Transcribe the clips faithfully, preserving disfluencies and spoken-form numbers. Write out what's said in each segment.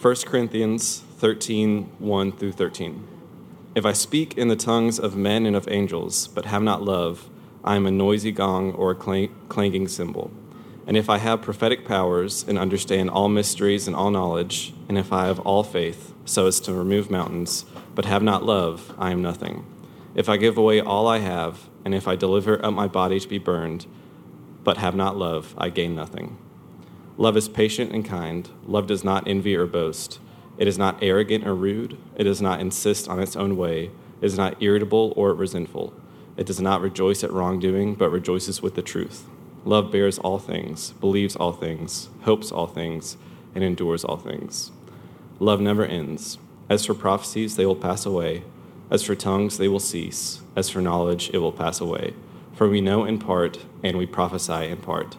First Corinthians thirteen, one through thirteen. If I speak in the tongues of men and of angels, but have not love, I am a noisy gong or a clang- clanging cymbal. And if I have prophetic powers and understand all mysteries and all knowledge, and if I have all faith, so as to remove mountains, but have not love, I am nothing. If I give away all I have, and if I deliver up my body to be burned, but have not love, I gain nothing. Love is patient and kind. Love does not envy or boast. It is not arrogant or rude. It does not insist on its own way. It is not irritable or resentful. It does not rejoice at wrongdoing, but rejoices with the truth. Love bears all things, believes all things, hopes all things, and endures all things. Love never ends. As for prophecies, they will pass away. As for tongues, they will cease. As for knowledge, it will pass away. For we know in part, and we prophesy in part.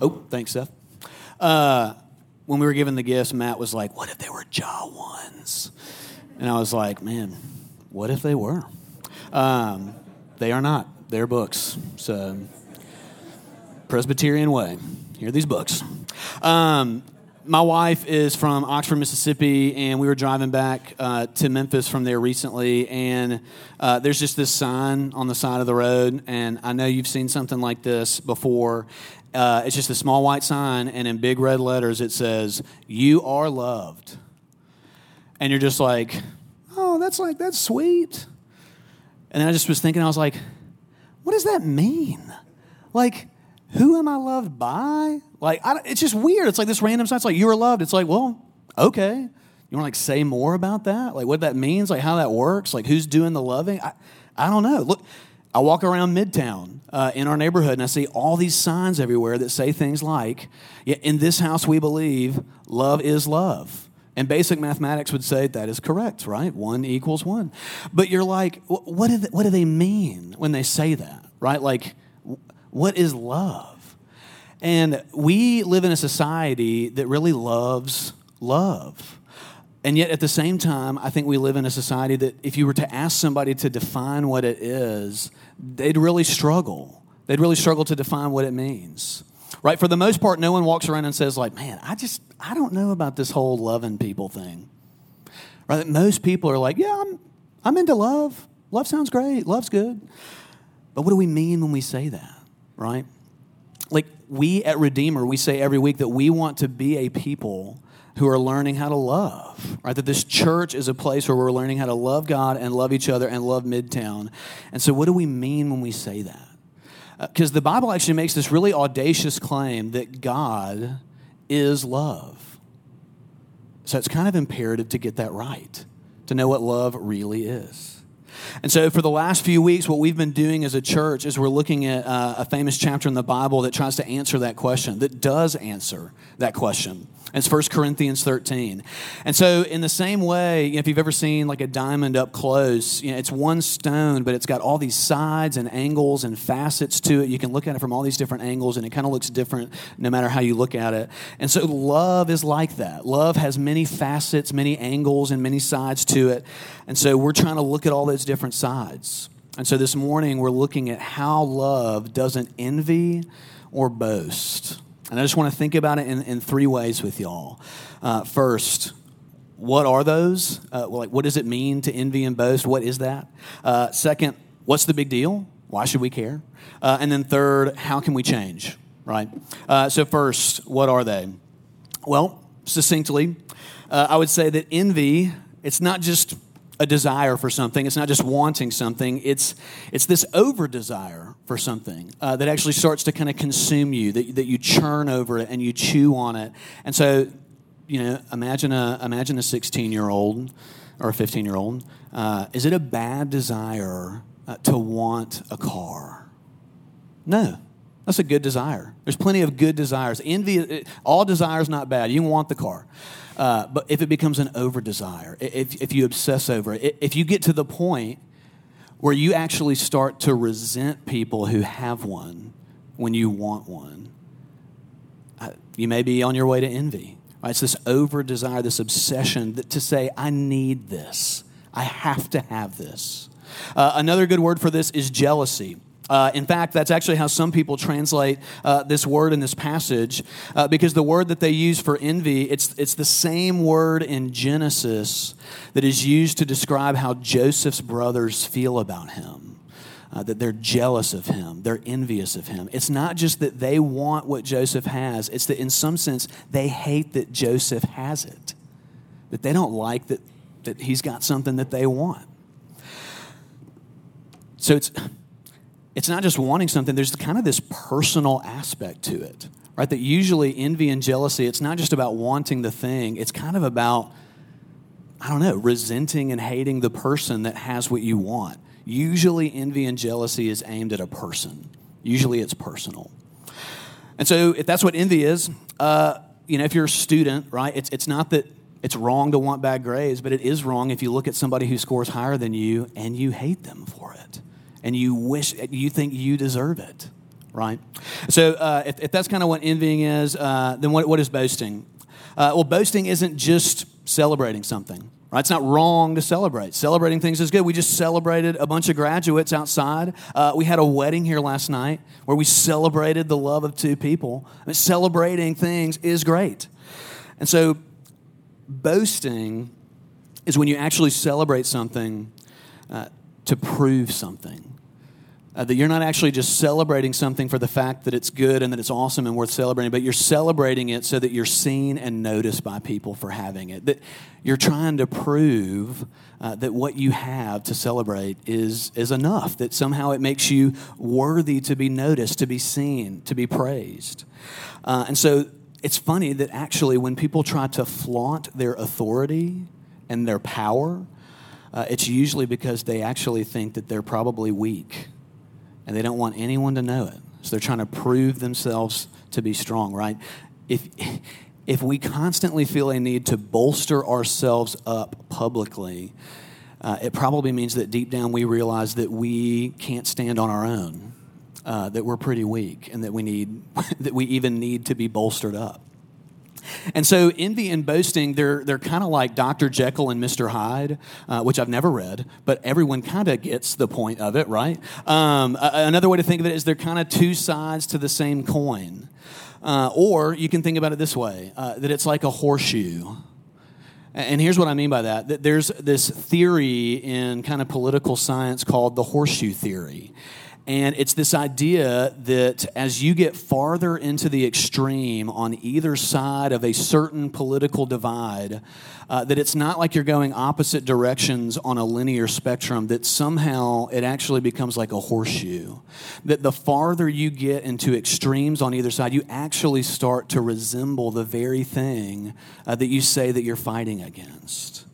Oh, thanks, Seth. Uh, when we were giving the gifts, Matt was like, what if they were jaw ones? And I was like, man, what if they were? Um, they are not. They're books. So, Presbyterian way. Here are these books. Um, my wife is from Oxford, Mississippi, and we were driving back uh, to Memphis from there recently, and uh, there's just this sign on the side of the road, and I know you've seen something like this before. Uh, it's just a small white sign, and in big red letters it says, "You are loved." And you're just like, oh, that's like, that's sweet. And then I just was thinking, I was like, what does that mean? Like, who am I loved by? Like, I, it's just weird. It's like this random sign. It's like, you are loved. It's like, well, okay. You want to like say more about that? Like what that means? Like how that works? Like who's doing the loving? I, I don't know. Look. I walk around Midtown uh, in our neighborhood, and I see all these signs everywhere that say things like, yeah, in this house we believe love is love. And basic mathematics would say that is correct, right? One equals one. But you're like, what do they, what do they mean when they say that, right? Like, what is love? And we live in a society that really loves love. And yet, at the same time, I think we live in a society that if you were to ask somebody to define what it is, they'd really struggle. They'd really struggle to define what it means, right? For the most part, no one walks around and says, like, man, I just, I don't know about this whole loving people thing, right? Most people are like, yeah, I'm, I'm into love. Love sounds great. Love's good. But what do we mean when we say that, right? Like, we at Redeemer, we say every week that we want to be a people who are learning how to love, right? That this church is a place where we're learning how to love God and love each other and love Midtown. And so what do we mean when we say that? Because uh, the Bible actually makes this really audacious claim that God is love. So it's kind of imperative to get that right, to know what love really is. And so for the last few weeks, what we've been doing as a church is we're looking at uh, a famous chapter in the Bible that tries to answer that question, that does answer that question. It's First Corinthians thirteen. And so in the same way, you know, if you've ever seen like a diamond up close, you know, it's one stone, but it's got all these sides and angles and facets to it. You can look at it from all these different angles, and it kind of looks different no matter how you look at it. And so love is like that. Love has many facets, many angles, and many sides to it. And so we're trying to look at all those different sides. And so this morning, we're looking at how love doesn't envy or boast. And I just want to think about it in, in three ways with y'all. Uh, first, what are those? Uh, well, like, what does it mean to envy and boast? What is that? Uh, second, what's the big deal? Why should we care? Uh, and then third, how can we change, right? Uh, so first, what are they? Well, succinctly, uh, I would say that envy, it's not just a desire for something. It's not just wanting something. It's it's this over-desire for something uh, that actually starts to kind of consume you, that, that you churn over it and you chew on it. And so, you know, imagine a imagine a sixteen-year-old or a fifteen-year-old. Uh, is it a bad desire uh, to want a car? No, That's a good desire. There's plenty of good desires. Envy, all desire is not bad. You can want the car. Uh, but if it becomes an over-desire, if, if you obsess over it, if you get to the point where you actually start to resent people who have one when you want one, you may be on your way to envy. Right? It's this over-desire, this obsession that, to say, I need this. I have to have this. Uh, another good word for this is jealousy. Uh, in fact, that's actually how some people translate uh, this word in this passage, uh, because the word that they use for envy, it's it's the same word in Genesis that is used to describe how Joseph's brothers feel about him, uh, that they're jealous of him, they're envious of him. It's not just that they want what Joseph has, it's that in some sense they hate that Joseph has it, that they don't like that, that he's got something that they want. So it's... It's not just wanting something. There's kind of this personal aspect to it, right? That usually envy and jealousy, it's not just about wanting the thing. It's kind of about, I don't know, resenting and hating the person that has what you want. Usually envy and jealousy is aimed at a person. Usually it's personal. And so if that's what envy is, uh, you know, if you're a student, right, it's it's not that it's wrong to want bad grades, but it is wrong if you look at somebody who scores higher than you and you hate them for it. And you wish, you think you deserve it, right? So uh, if, if that's kind of what envying is, uh, then what, what is boasting? Uh, well, boasting isn't just celebrating something, right? It's not wrong to celebrate. Celebrating things is good. We just celebrated a bunch of graduates outside. Uh, we had a wedding here last night where we celebrated the love of two people. I mean, celebrating things is great. And so boasting is when you actually celebrate something uh, to prove something. Uh, that you're not actually just celebrating something for the fact that it's good and that it's awesome and worth celebrating, but you're celebrating it so that you're seen and noticed by people for having it. That you're trying to prove uh, that what you have to celebrate is, is enough, that somehow it makes you worthy to be noticed, to be seen, to be praised. Uh, and so it's funny that actually when people try to flaunt their authority and their power, uh, it's usually because they actually think that they're probably weak. And they don't want anyone to know it. So they're trying to prove themselves to be strong, right? If if we constantly feel a need to bolster ourselves up publicly, uh, it probably means that deep down we realize that we can't stand on our own, uh, that we're pretty weak, and that we need that we even need to be bolstered up. And so envy and boasting, they're they're kind of like Doctor Jekyll and Mister Hyde, uh, which I've never read, but everyone kind of gets the point of it, right? Um, a- another way to think of it is they're kind of two sides to the same coin. Uh, or you can think about it this way, uh, that it's like a horseshoe. And here's what I mean by that, that there's this theory in kind of political science called the horseshoe theory. And it's this idea that as you get farther into the extreme on either side of a certain political divide, uh, that it's not like you're going opposite directions on a linear spectrum, that somehow it actually becomes like a horseshoe. That the farther you get into extremes on either side, you actually start to resemble the very thing uh, that you say that you're fighting against.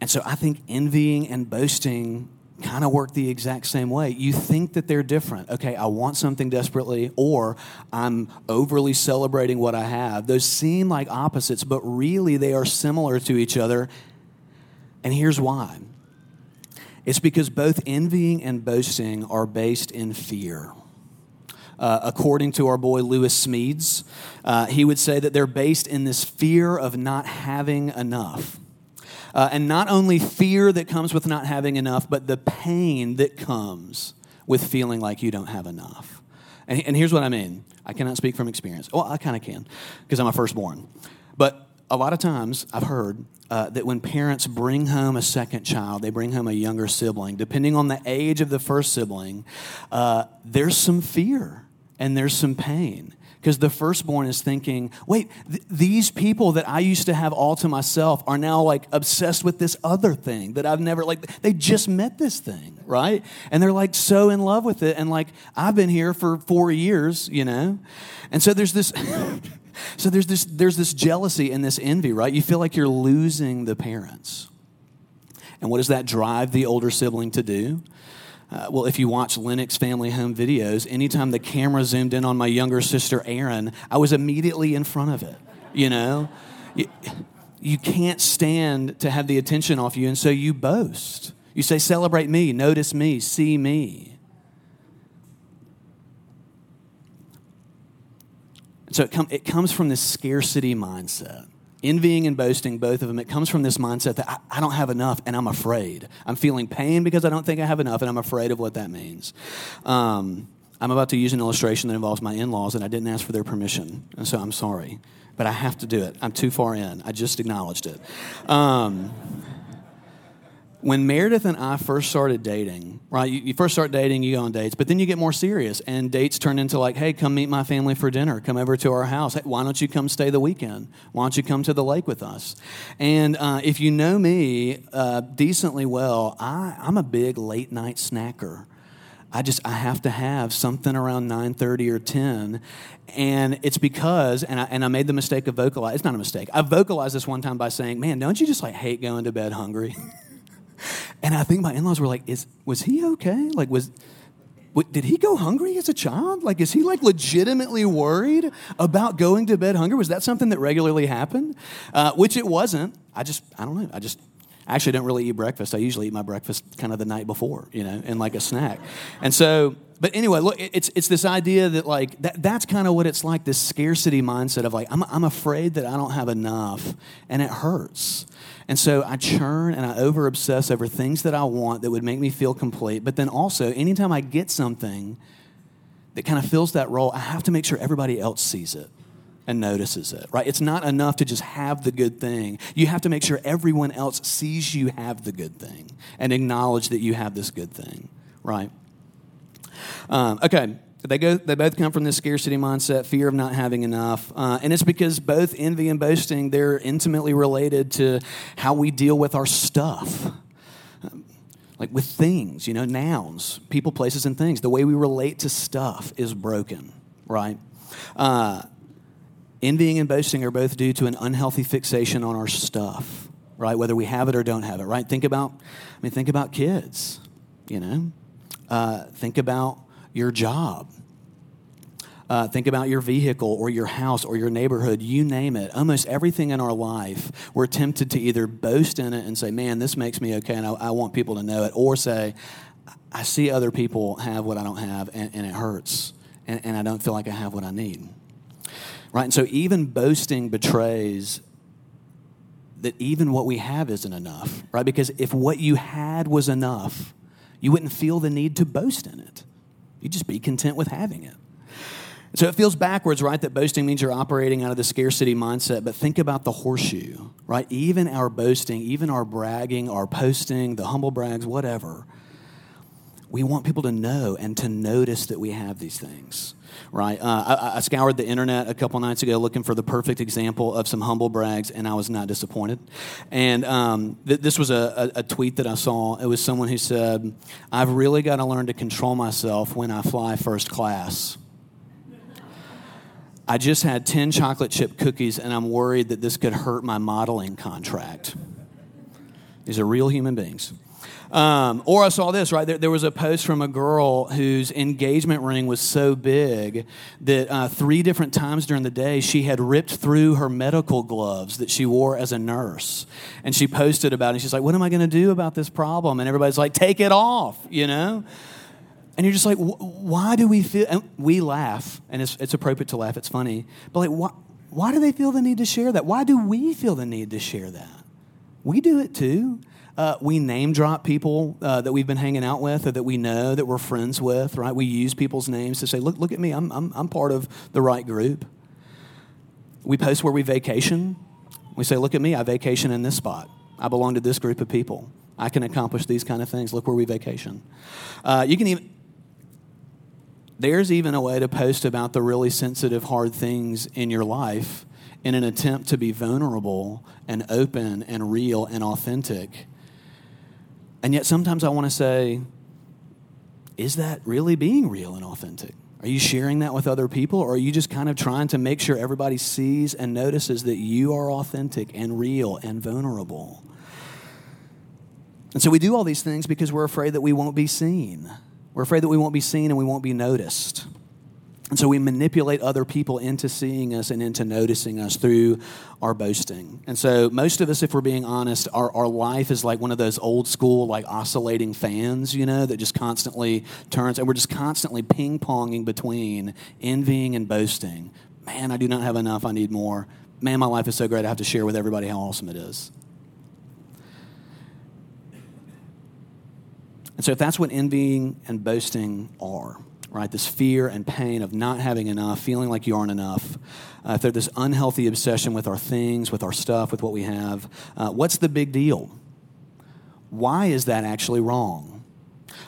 And so I think envying and boasting kind of work the exact same way. You think that they're different. Okay, I want something desperately, or I'm overly celebrating what I have. Those seem like opposites, but really they are similar to each other. And here's why. It's because both envying and boasting are based in fear. Uh, according to our boy Lewis Smedes, uh, he would say that they're based in this fear of not having enough. Uh, and not only fear that comes with not having enough, but the pain that comes with feeling like you don't have enough. And, and here's what I mean. I cannot speak from experience. Well, I kind of can because I'm a firstborn. But a lot of times I've heard uh, that when parents bring home a second child, they bring home a younger sibling. Depending on the age of the first sibling, uh, there's some fear and there's some pain. Because the firstborn is thinking, wait, th- these people that I used to have all to myself are now like obsessed with this other thing that I've never, like they just met this thing, right? And they're like so in love with it. And like, I've been here for four years, you know? And so there's this, so there's this, there's this jealousy and this envy, right? You feel like you're losing the parents. And what does that drive the older sibling to do? Uh, well, if you watch Lennox Family Home videos, anytime the camera zoomed in on my younger sister, Erin, I was immediately in front of it, you know? You, you can't stand to have the attention off you, and so you boast. You say, celebrate me, notice me, see me. And so it, com- it comes from this scarcity mindset. Envying and boasting, both of them, it comes from this mindset that I, I don't have enough and I'm afraid. I'm feeling pain because I don't think I have enough and I'm afraid of what that means. Um, I'm about to use an illustration that involves my in-laws and I didn't ask for their permission, and so I'm sorry. But I have to do it. I'm too far in. I just acknowledged it. Um, when Meredith and I first started dating, right, you, you first start dating, you go on dates, but then you get more serious and dates turn into like, hey, come meet my family for dinner. Come over to our house. Hey, why don't you come stay the weekend? Why don't you come to the lake with us? And uh, if you know me uh, decently well, I, I'm a big late night snacker. I just, I have to have something around nine thirty or ten, and it's because, and I, and I made the mistake of vocalizing, it's not a mistake, I vocalized this one time by saying, man, don't you just like hate going to bed hungry? And I think my in-laws were like, "Is was he okay? Like, was, what, did he go hungry as a child? Like, is he like legitimately worried about going to bed hungry? Was that something that regularly happened?" Uh, which it wasn't. I just, I don't know, I just... I actually don't really eat breakfast. I usually eat my breakfast kind of the night before, you know, in like a snack. And so, but anyway, look, it's it's this idea that like, that, that's kind of what it's like, this scarcity mindset of like, I'm I'm afraid that I don't have enough and it hurts. And so I churn and I over-obsess over things that I want that would make me feel complete. But then also, anytime I get something that kind of fills that role, I have to make sure everybody else sees it and notices it, right? It's not enough to just have the good thing. You have to make sure everyone else sees you have the good thing and acknowledge that you have this good thing, right? Um, okay, they go. They both come from this scarcity mindset, fear of not having enough, uh, and it's because both envy and boasting, they're intimately related to how we deal with our stuff. Um, like with things, you know, nouns, people, places, and things. The way we relate to stuff is broken, right? Uh, Envying and boasting are both due to an unhealthy fixation on our stuff, right? Whether we have it or don't have it, right? Think about, I mean, think about kids, you know? Uh, think about your job. Uh, think about your vehicle or your house or your neighborhood, you name it. Almost everything in our life, we're tempted to either boast in it and say, man, this makes me okay and I, I want people to know it, or say, I see other people have what I don't have and, and it hurts and, and I don't feel like I have what I need. Right, and so even boasting betrays that even what we have isn't enough, right? Because if what you had was enough, you wouldn't feel the need to boast in it. You'd just be content with having it. So it feels backwards, right, that boasting means you're operating out of the scarcity mindset, but think about the horseshoe, right? Even our boasting, even our bragging, our posting, the humble brags, whatever, we want people to know and to notice that we have these things, right? Uh, I, I scoured the internet a couple nights ago looking for the perfect example of some humble brags, and I was not disappointed. And um, th- this was a, a, a tweet that I saw. It was someone who said, I've really got to learn to control myself when I fly first class. I just had ten chocolate chip cookies, and I'm worried that this could hurt my modeling contract. These are real human beings. Um, or I saw this, right? There, there was a post from a girl whose engagement ring was so big that uh, three different times during the day she had ripped through her medical gloves that she wore as a nurse. And she posted about it. She's like, what am I going to do about this problem? And everybody's like, take it off, you know? And you're just like, why do we feel... And we laugh, and it's, it's appropriate to laugh. It's funny. But like, why, why do they feel the need to share that? Why do we feel the need to share that? We do it too. Uh, we name drop people uh, that we've been hanging out with or that we know that we're friends with, right? We use people's names to say, look, look at me, I'm, I'm, I'm part of the right group. We post where we vacation. We say, look at me, I vacation in this spot. I belong to this group of people. I can accomplish these kind of things. Look where we vacation. Uh, you can even, there's even a way to post about the really sensitive, hard things in your life in an attempt to be vulnerable and open and real and authentic. And yet sometimes I want to say, is that really being real and authentic? Are you sharing that with other people, or are you just kind of trying to make sure everybody sees and notices that you are authentic and real and vulnerable? And so we do all these things because we're afraid that we won't be seen. We're afraid that we won't be seen and we won't be noticed. And so we manipulate other people into seeing us and into noticing us through our boasting. And so most of us, if we're being honest, our, our life is like one of those old school, like oscillating fans, you know, that just constantly turns. And we're just constantly ping-ponging between envying and boasting. Man, I do not have enough. I need more. Man, my life is so great. I have to share with everybody how awesome it is. And so if that's what envying and boasting are, right, this fear and pain of not having enough, feeling like you aren't enough, uh, if there's this unhealthy obsession with our things, with our stuff, with what we have, uh, what's the big deal? Why is that actually wrong?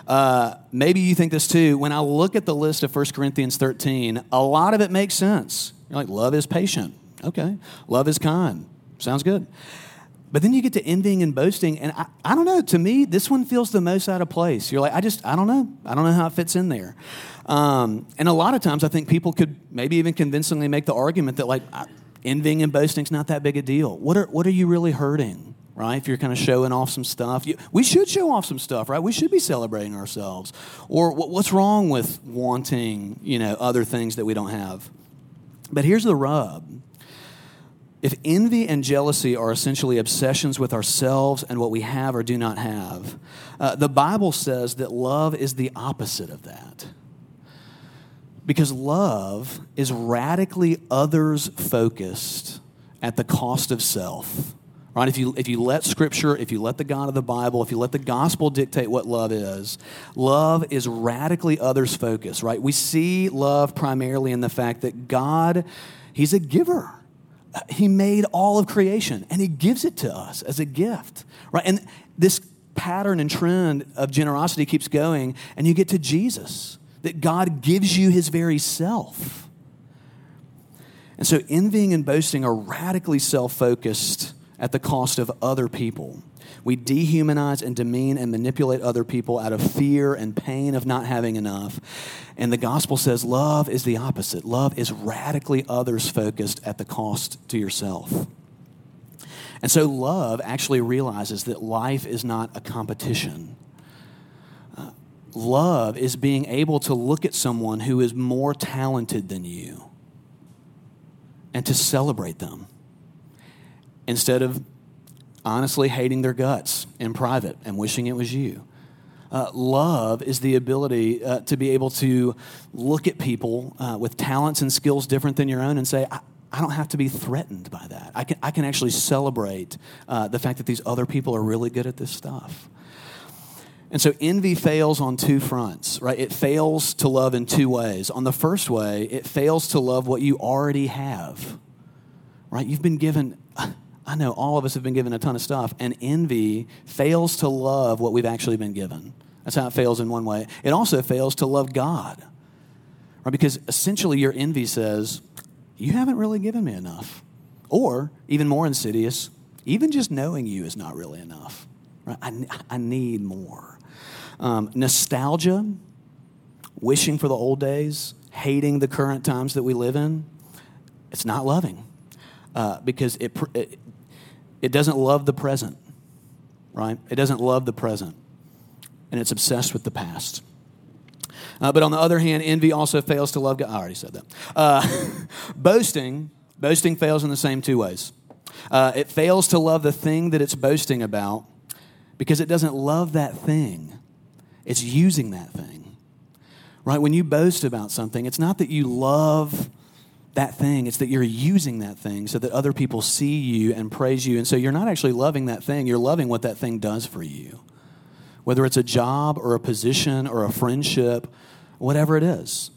Uh, maybe you think this too. When I look at the list of First Corinthians thirteen, a lot of it makes sense. You're like, love is patient. Okay. Love is kind. Sounds good. But then you get to envying and boasting, and I, I don't know. To me, this one feels the most out of place. You're like, I just, I don't know. I don't know how it fits in there. Um, and a lot of times I think people could maybe even convincingly make the argument that, like, envying and boasting is not that big a deal. What are what are you really hurting, right, if you're kind of showing off some stuff? You, we should show off some stuff, right? We should be celebrating ourselves. Or what, what's wrong with wanting, you know, other things that we don't have? But here's the rub. If envy and jealousy are essentially obsessions with ourselves and what we have or do not have, uh, the Bible says that love is the opposite of that. Because love is radically others-focused at the cost of self. Right? If you, if you let Scripture, if you let the God of the Bible, if you let the gospel dictate what love is, love is radically others-focused. Right? We see love primarily in the fact that God, He's a giver. He made all of creation, and He gives it to us as a gift, right? And this pattern and trend of generosity keeps going, and you get to Jesus, that God gives you His very self. And so envying and boasting are radically self-focused at the cost of other people. We dehumanize and demean and manipulate other people out of fear and pain of not having enough. And the gospel says love is the opposite. Love is radically others-focused at the cost to yourself. And so love actually realizes that life is not a competition. Uh, love is being able to look at someone who is more talented than you and to celebrate them instead of honestly hating their guts in private and wishing it was you. Uh, love is the ability uh, to be able to look at people uh, with talents and skills different than your own and say, I, I don't have to be threatened by that. I can, I can actually celebrate uh, the fact that these other people are really good at this stuff. And so envy fails on two fronts, right? It fails to love in two ways. On the first way, it fails to love what you already have, right? You've been given... I know all of us have been given a ton of stuff, and envy fails to love what we've actually been given. That's how it fails in one way. It also fails to love God, right? Because essentially your envy says, you haven't really given me enough. Or, even more insidious, even just knowing you is not really enough, right? I, I need more. Um, nostalgia, wishing for the old days, hating the current times that we live in, it's not loving uh, because it... it It doesn't love the present, right? It doesn't love the present, and it's obsessed with the past. Uh, but on the other hand, envy also fails to love God. I already said that. Uh, boasting, boasting fails in the same two ways. Uh, it fails to love the thing that it's boasting about because it doesn't love that thing. It's using that thing, right? When you boast about something, it's not that you love that thing, it's that you're using that thing so that other people see you and praise you. And so you're not actually loving that thing. You're loving what that thing does for you, whether it's a job or a position or a friendship, whatever it is.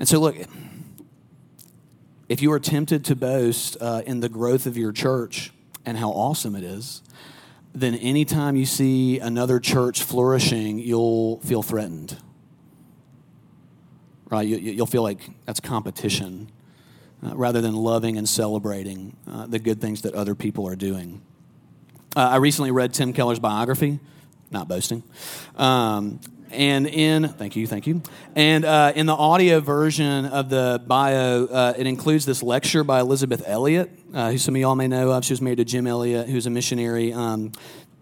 And so look, if you are tempted to boast uh, in the growth of your church and how awesome it is, then anytime you see another church flourishing, you'll feel threatened. Right, you, you'll feel like that's competition uh, rather than loving and celebrating uh, the good things that other people are doing. Uh, I recently read Tim Keller's biography, not boasting, um, And in, thank you, thank you. And uh, in the audio version of the bio, uh, it includes this lecture by Elisabeth Elliot, uh, who some of y'all may know of. She was married to Jim Elliot, who's a missionary. Um,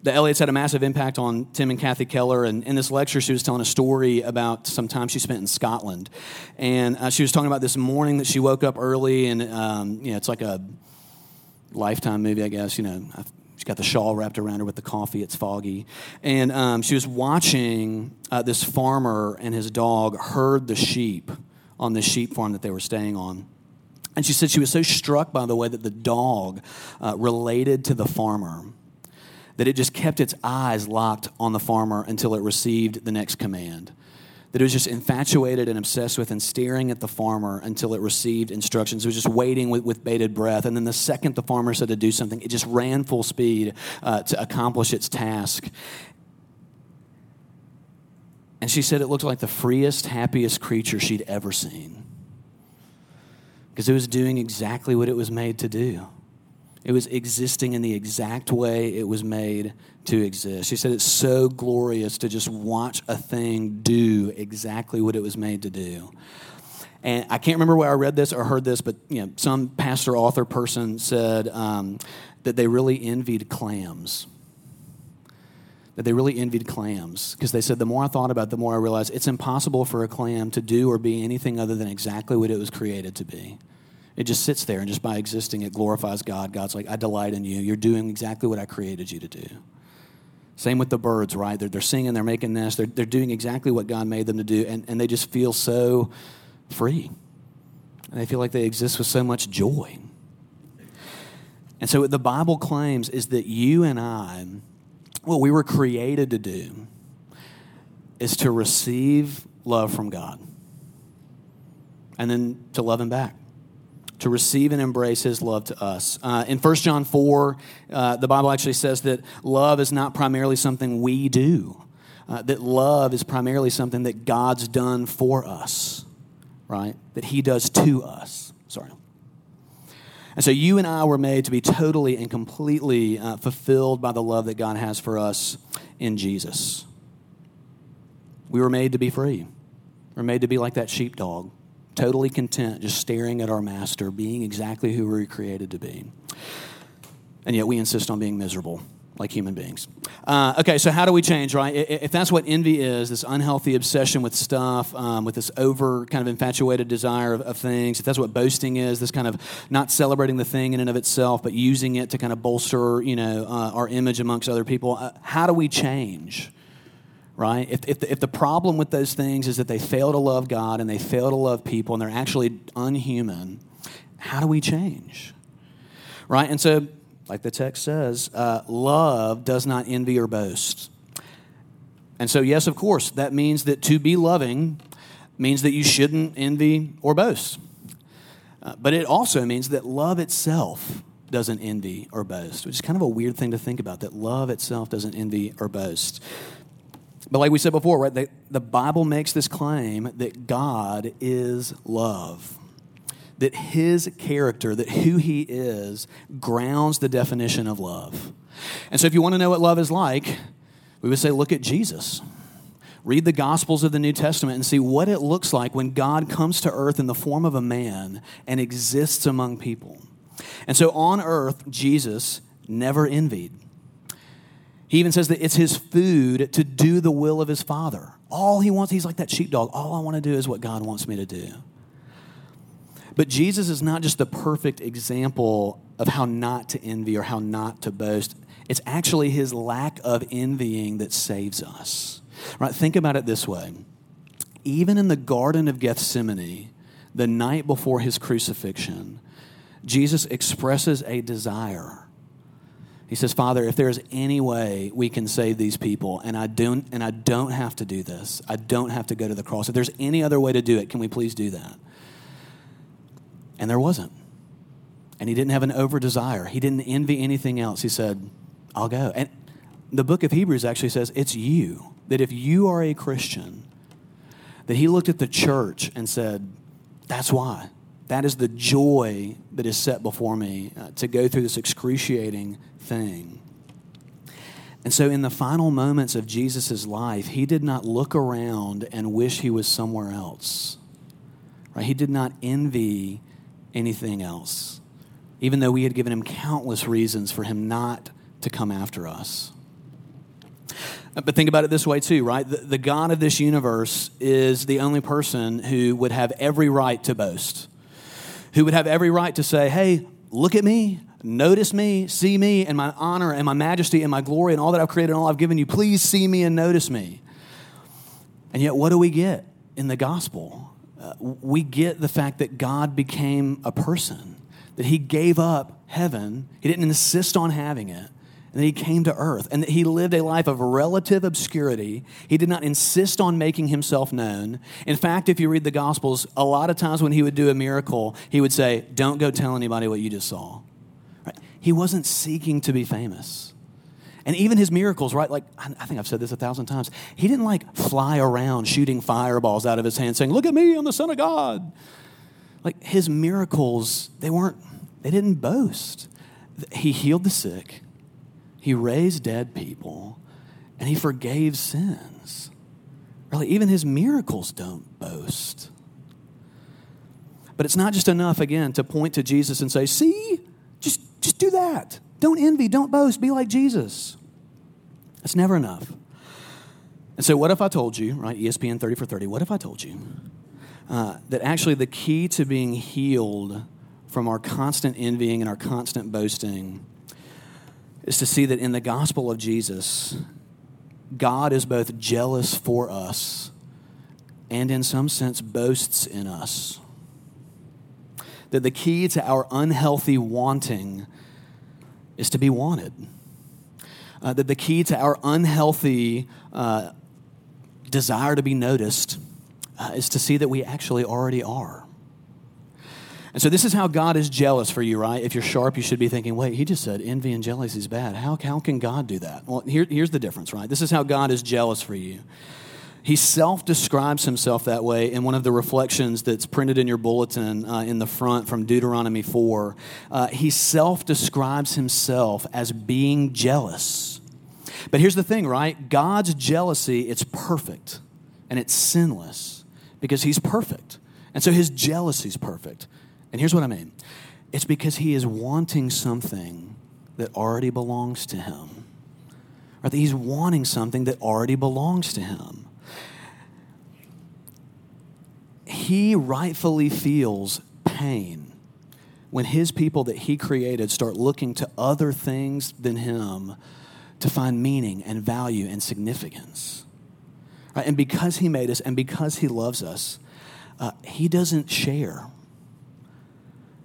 the Elliots had a massive impact on Tim and Kathy Keller. And in this lecture, she was telling a story about some time she spent in Scotland. And uh, she was talking about this morning that she woke up early. And, um, you know, it's like a Lifetime movie, I guess, you know. I've, She's got the shawl wrapped around her with the coffee. It's foggy. And um, she was watching uh, this farmer and his dog herd the sheep on this sheep farm that they were staying on. And she said she was so struck by the way that the dog uh, related to the farmer that it just kept its eyes locked on the farmer until it received the next command. That it was just infatuated and obsessed with and staring at the farmer until it received instructions. It was just waiting with, with bated breath. And then the second the farmer said to do something, it just ran full speed uh, to accomplish its task. And she said it looked like the freest, happiest creature she'd ever seen. Because it was doing exactly what it was made to do. It was existing in the exact way it was made to exist. She said it's so glorious to just watch a thing do exactly what it was made to do. And I can't remember where I read this or heard this, but you know, some pastor, author, person said um, that they really envied clams. That they really envied clams because they said the more I thought about it, the more I realized it's impossible for a clam to do or be anything other than exactly what it was created to be. It just sits there, and just by existing, it glorifies God. God's like, I delight in you. You're doing exactly what I created you to do. Same with the birds, right? They're, they're singing, they're making nests, they're, they're doing exactly what God made them to do, and, and they just feel so free. And they feel like they exist with so much joy. And so what the Bible claims is that you and I, what we were created to do is to receive love from God and then to love him back. To receive and embrace his love to us. Uh, in First John four, uh, the Bible actually says that love is not primarily something we do. Uh, that love is primarily something that God's done for us, right? That he does to us. Sorry. And so you and I were made to be totally and completely uh, fulfilled by the love that God has for us in Jesus. We were made to be free. We were made to be like that sheepdog. Totally content, just staring at our master, being exactly who we were created to be. And yet we insist on being miserable, like human beings. Uh, okay, so how do we change, right? If that's what envy is, this unhealthy obsession with stuff, um, with this over kind of infatuated desire of, of things, if that's what boasting is, this kind of not celebrating the thing in and of itself, but using it to kind of bolster, you know, uh, our image amongst other people, uh, how do we change? Right? If, if, the, if the problem with those things is that they fail to love God and they fail to love people and they're actually unhuman, how do we change? Right? And so, like the text says, uh, love does not envy or boast. And so, yes, of course, that means that to be loving means that you shouldn't envy or boast. Uh, but it also means that love itself doesn't envy or boast, which is kind of a weird thing to think about, that love itself doesn't envy or boast. But like we said before, right, the, the Bible makes this claim that God is love, that his character, that who he is, grounds the definition of love. And so if you want to know what love is like, we would say look at Jesus. Read the Gospels of the New Testament and see what it looks like when God comes to earth in the form of a man and exists among people. And so on earth, Jesus never envied. He even says that it's his food to do the will of his Father. All he wants, he's like that sheepdog. All I want to do is what God wants me to do. But Jesus is not just the perfect example of how not to envy or how not to boast. It's actually his lack of envying that saves us. Right? Think about it this way. Even in the Garden of Gethsemane, the night before his crucifixion, Jesus expresses a desire. He says, Father, if there's any way we can save these people, and I don't and I don't have to do this, I don't have to go to the cross. If there's any other way to do it, can we please do that? And there wasn't. And he didn't have an over-desire. He didn't envy anything else. He said, I'll go. And the book of Hebrews actually says it's you, that if you are a Christian, that he looked at the church and said, that's why. That is the joy that is set before me, uh, to go through this excruciating thing. And so in the final moments of Jesus' life, he did not look around and wish he was somewhere else. Right? He did not envy anything else, even though we had given him countless reasons for him not to come after us. But think about it this way too, right? The, the God of this universe is the only person who would have every right to boast, who would have every right to say, hey, look at me, notice me, see me, and my honor and my majesty and my glory and all that I've created and all I've given you. Please see me and notice me. And yet what do we get in the gospel? Uh, we get the fact that God became a person, that he gave up heaven. He didn't insist on having it. And that he came to earth, and that he lived a life of relative obscurity. He did not insist on making himself known. In fact, if you read the Gospels, a lot of times when he would do a miracle, he would say, don't go tell anybody what you just saw. Right? He wasn't seeking to be famous. And even his miracles, right, like I think I've said this a thousand times, he didn't like fly around shooting fireballs out of his hand saying, look at me, I'm the Son of God. Like his miracles, they weren't, they didn't boast. He healed the sick. He raised dead people, and he forgave sins. Really, even his miracles don't boast. But it's not just enough, again, to point to Jesus and say, see, just, just do that. Don't envy, don't boast, be like Jesus. That's never enough. And so what if I told you, right, E S P N thirty for thirty, what if I told you uh, that actually the key to being healed from our constant envying and our constant boasting is to see that in the gospel of Jesus, God is both jealous for us and in some sense boasts in us. That the key to our unhealthy wanting is to be wanted. Uh, that the key to our unhealthy uh, desire to be noticed uh, is to see that we actually already are. And so this is how God is jealous for you, right? If you're sharp, you should be thinking, wait, he just said envy and jealousy is bad. How, how can God do that? Well, here, here's the difference, right? This is how God is jealous for you. He self-describes himself that way in one of the reflections that's printed in your bulletin uh, in the front from Deuteronomy four. Uh, he self-describes himself as being jealous. But here's the thing, right? God's jealousy, it's perfect and it's sinless because he's perfect. And so his jealousy's perfect. And here's what I mean. It's because he is wanting something that already belongs to him. Or that he's wanting something that already belongs to him. He rightfully feels pain when his people that he created start looking to other things than him to find meaning and value and significance. Right? And because he made us and because he loves us, uh, he doesn't share.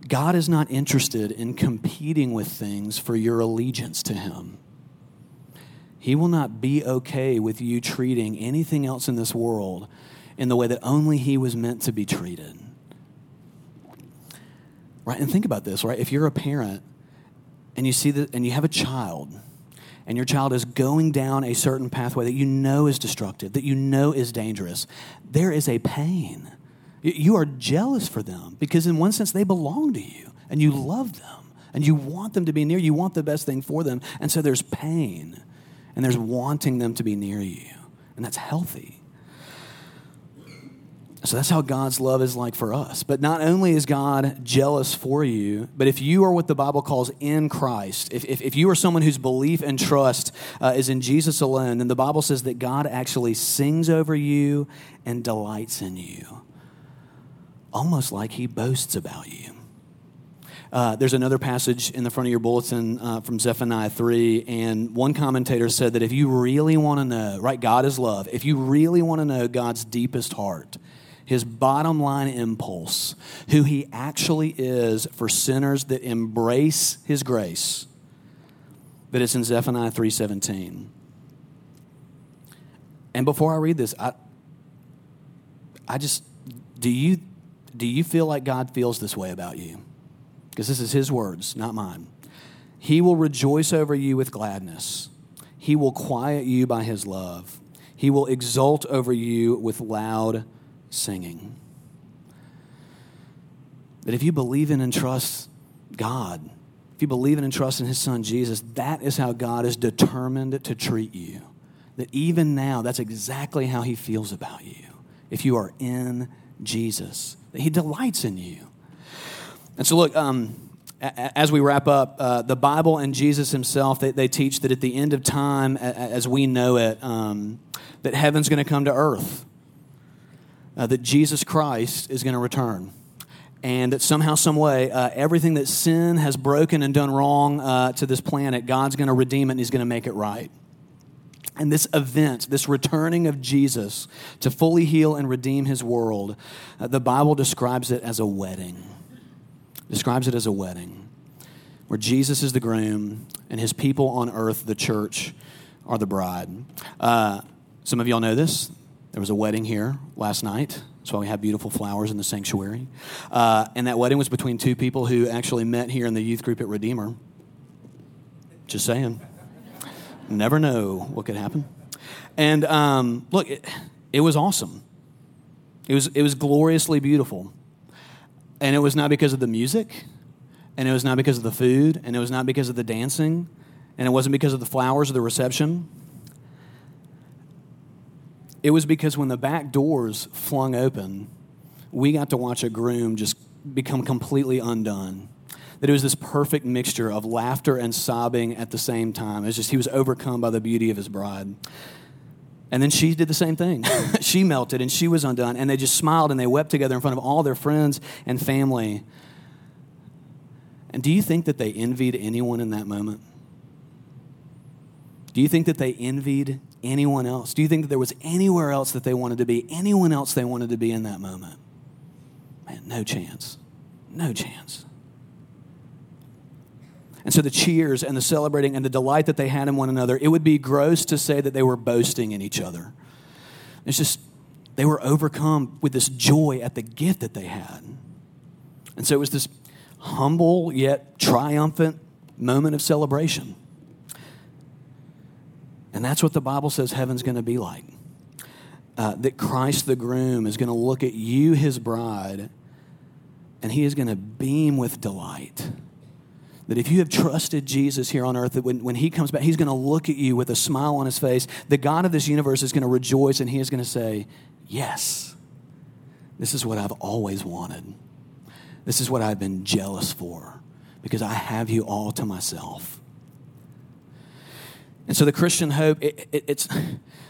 God is not interested in competing with things for your allegiance to him. He will not be okay with you treating anything else in this world in the way that only he was meant to be treated. Right? And think about this, right? If you're a parent and you see that and you have a child and your child is going down a certain pathway that you know is destructive, that you know is dangerous, there is a pain. You are jealous for them because in one sense they belong to you and you love them and you want them to be near you. You want the best thing for them. And so there's pain and there's wanting them to be near you, and that's healthy. So that's how God's love is like for us. But not only is God jealous for you, but if you are what the Bible calls in Christ, if if, if you are someone whose belief and trust uh, is in Jesus alone, then the Bible says that God actually sings over you and delights in you. Almost like he boasts about you. Uh, there's another passage in the front of your bulletin uh, from Zephaniah three, and one commentator said that if you really want to know, right, God is love. If you really want to know God's deepest heart, his bottom line impulse, who he actually is for sinners that embrace his grace, that it's in Zephaniah three seventeen. And before I read this, I, I just, do you... Do you feel like God feels this way about you? Because this is his words, not mine. He will rejoice over you with gladness. He will quiet you by his love. He will exult over you with loud singing. That if you believe in and trust God, if you believe in and trust in his son Jesus, that is how God is determined to treat you. That even now, that's exactly how he feels about you. If you are in Jesus, that he delights in you. And so look, um, as we wrap up, uh, the Bible and Jesus himself, they, they teach that at the end of time, as we know it, um, that heaven's going to come to earth. Uh, that Jesus Christ is going to return. And that somehow, some way, uh, everything that sin has broken and done wrong uh, to this planet, God's going to redeem it and he's going to make it right. And this event, this returning of Jesus to fully heal and redeem his world, uh, the Bible describes it as a wedding. Describes it as a wedding where Jesus is the groom and his people on earth, the church, are the bride. Uh, some of y'all know this. There was a wedding here last night. That's why we have beautiful flowers in the sanctuary. Uh, and that wedding was between two people who actually met here in the youth group at Redeemer. Just saying. Never know what could happen. And um, look, it, it was awesome. It was it was gloriously beautiful. And it was not because of the music, and it was not because of the food, and it was not because of the dancing, and it wasn't because of the flowers or the reception. It was because when the back doors flung open, we got to watch a groom just become completely undone. That it was this perfect mixture of laughter and sobbing at the same time. It was just he was overcome by the beauty of his bride. And then she did the same thing. She melted and she was undone. And they just smiled and they wept together in front of all their friends and family. And do you think that they envied anyone in that moment? Do you think that they envied anyone else? Do you think that there was anywhere else that they wanted to be, anyone else they wanted to be in that moment? Man, no chance. No chance. And so the cheers and the celebrating and the delight that they had in one another, it would be gross to say that they were boasting in each other. It's just they were overcome with this joy at the gift that they had. And so it was this humble yet triumphant moment of celebration. And that's what the Bible says heaven's going to be like. Uh, that Christ the groom is going to look at you, his bride, and he is going to beam with delight. That if you have trusted Jesus here on earth, that when, when he comes back, he's going to look at you with a smile on his face. The God of this universe is going to rejoice, and he is going to say, yes, this is what I've always wanted. This is what I've been jealous for, because I have you all to myself. And so the Christian hope, it, it, it's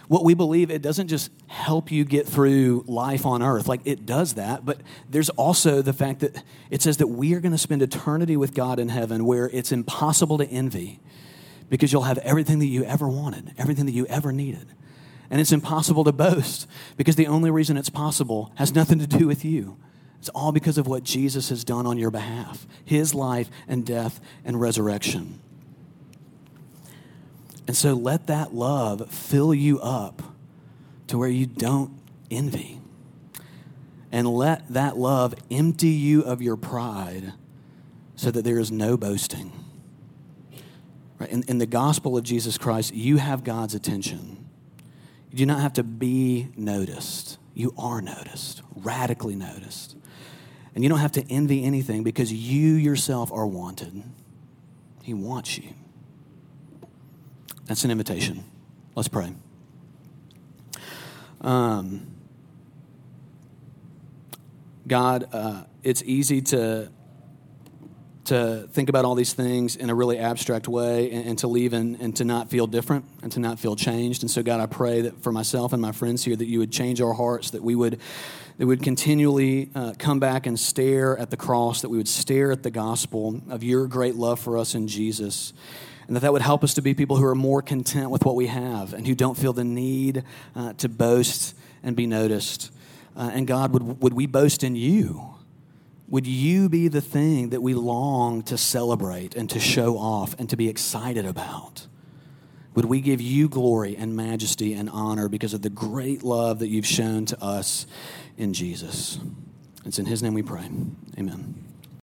what we believe. It doesn't just help you get through life on earth. Like, it does that, but there's also the fact that it says that we are going to spend eternity with God in heaven, where it's impossible to envy, because you'll have everything that you ever wanted, everything that you ever needed. And it's impossible to boast, because the only reason it's possible has nothing to do with you. It's all because of what Jesus has done on your behalf, his life and death and resurrection. And so let that love fill you up to where you don't envy. And let that love empty you of your pride so that there is no boasting. Right? In, in the gospel of Jesus Christ, you have God's attention. You do not have to be noticed. You are noticed, radically noticed. And you don't have to envy anything, because you yourself are wanted. He wants you. That's an invitation. Let's pray. Um, God, uh, it's easy to to think about all these things in a really abstract way, and, and to leave and, and to not feel different and to not feel changed. And so, God, I pray that for myself and my friends here, that you would change our hearts, that we would that we would continually uh, come back and stare at the cross, that we would stare at the gospel of your great love for us in Jesus. And that that would help us to be people who are more content with what we have and who don't feel the need uh, to boast and be noticed. Uh, and God, would would we boast in you? Would you be the thing that we long to celebrate and to show off and to be excited about? Would we give you glory and majesty and honor because of the great love that you've shown to us in Jesus? It's in his name we pray. Amen.